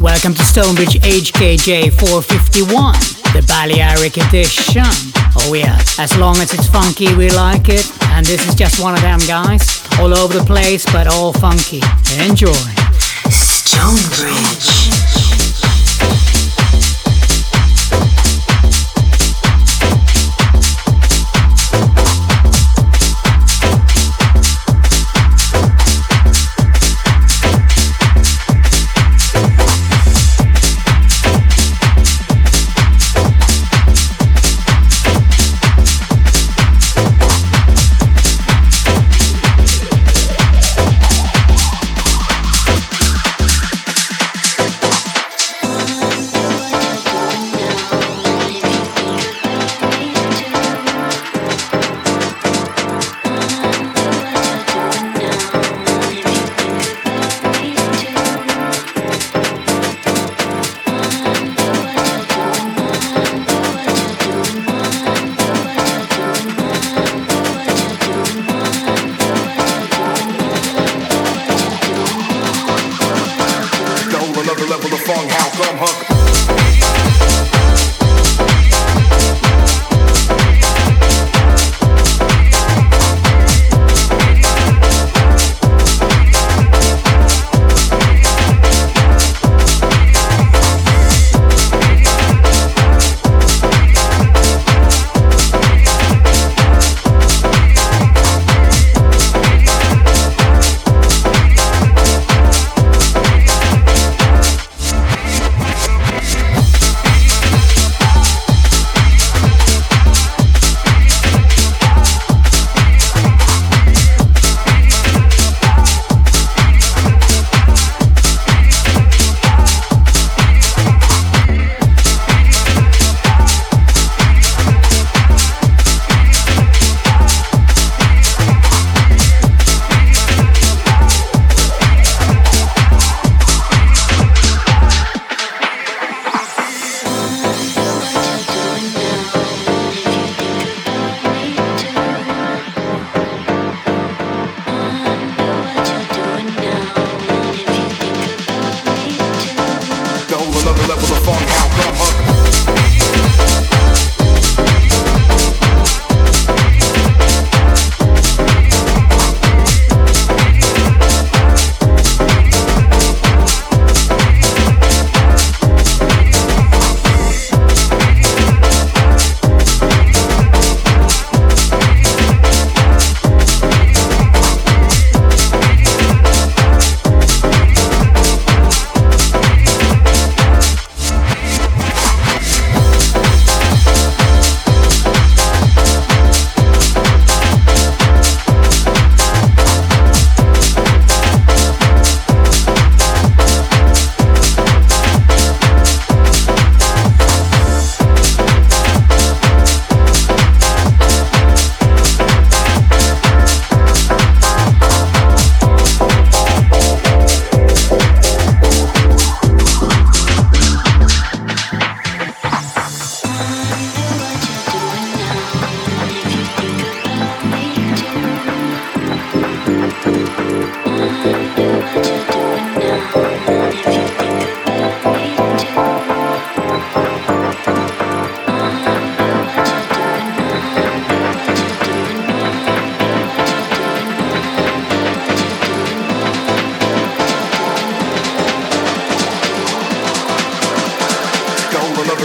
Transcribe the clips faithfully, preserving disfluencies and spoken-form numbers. Welcome to Stonebridge H K J four fifty-one, the Balearic edition. Oh yeah, as long as it's funky, we like it. And this is just one of them, guys. All over the place, but all funky. Enjoy. Stonebridge.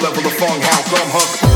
Level of funk, how come?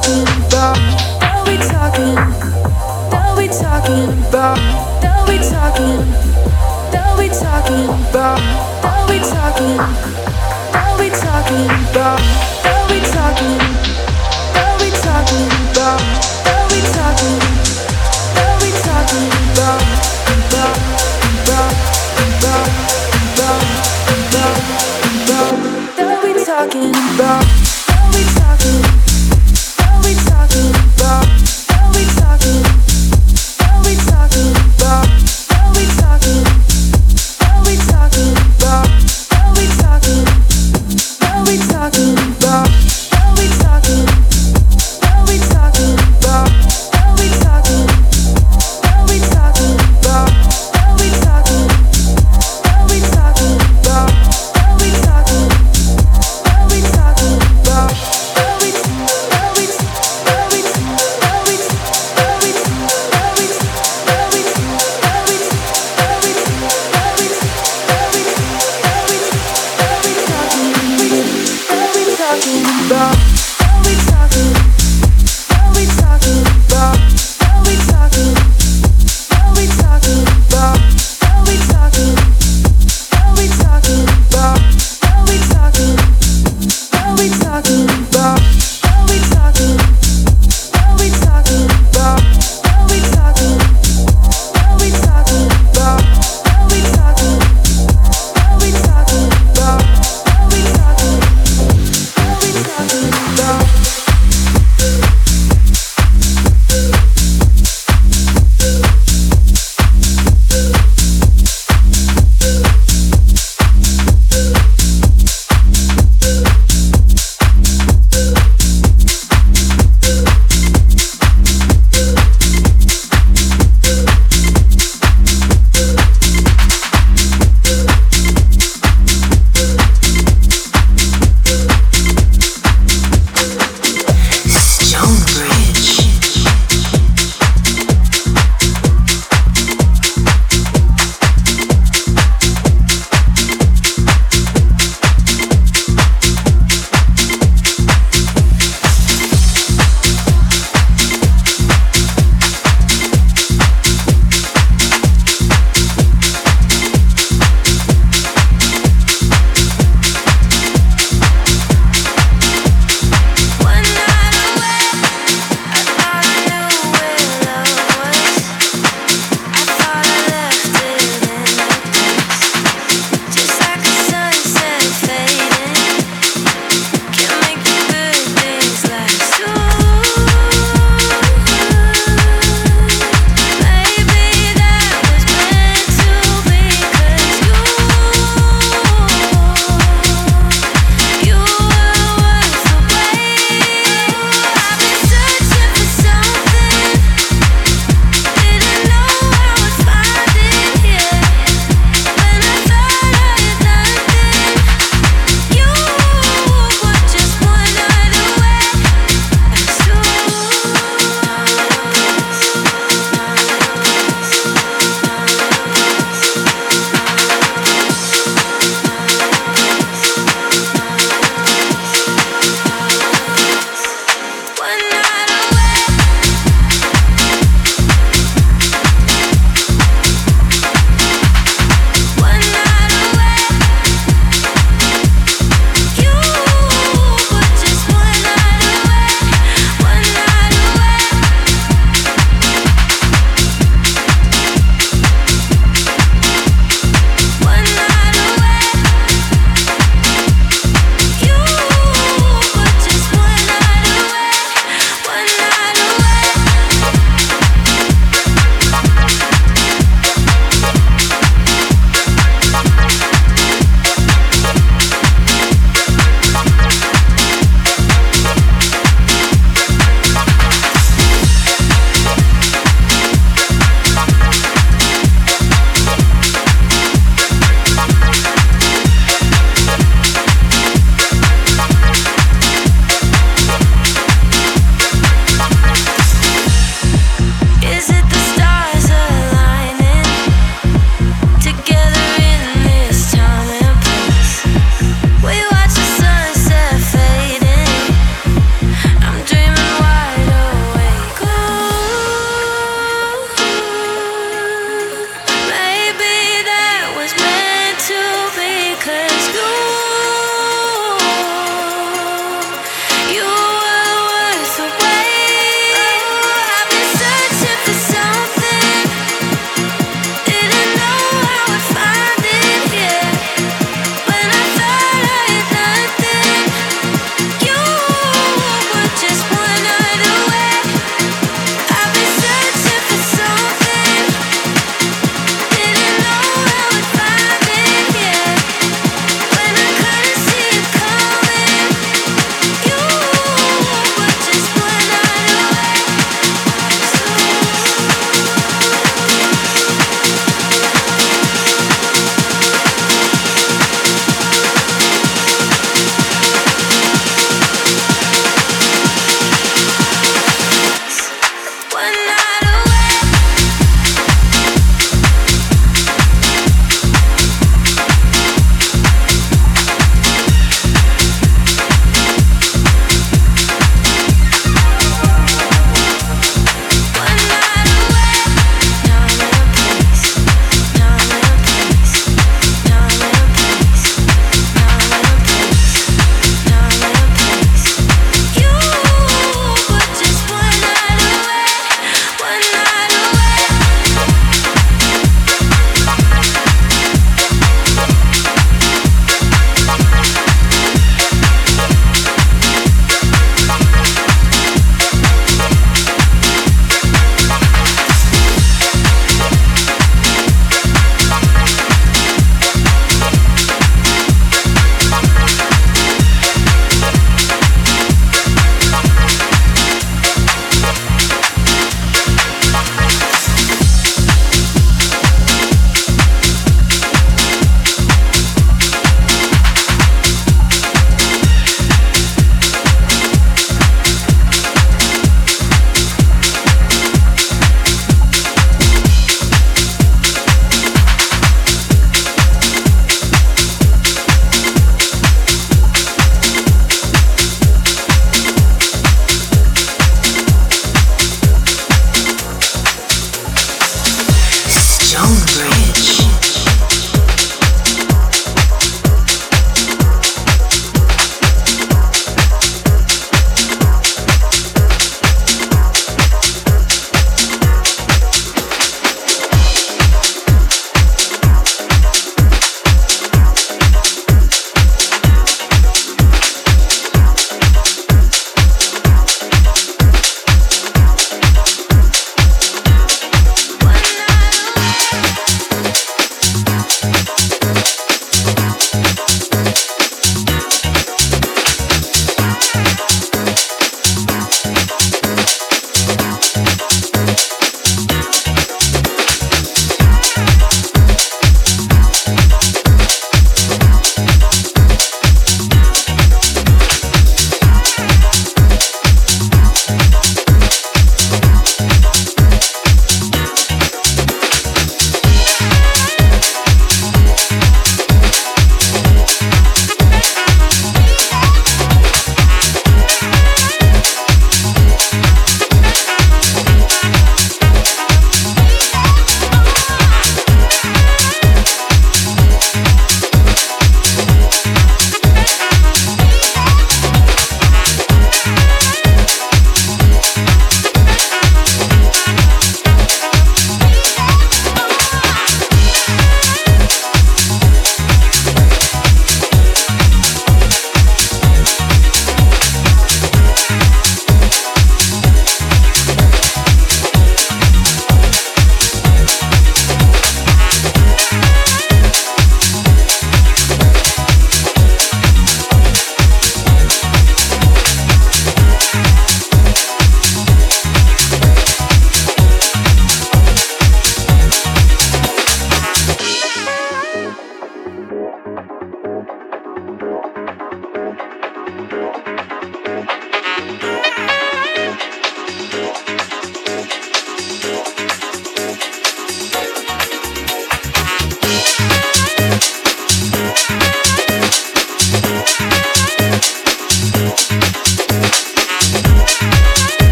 talking about? Now we talking. Now we talking about. Now we talking. Now we talking about. Now we talking. Now we talking about. Now we talking.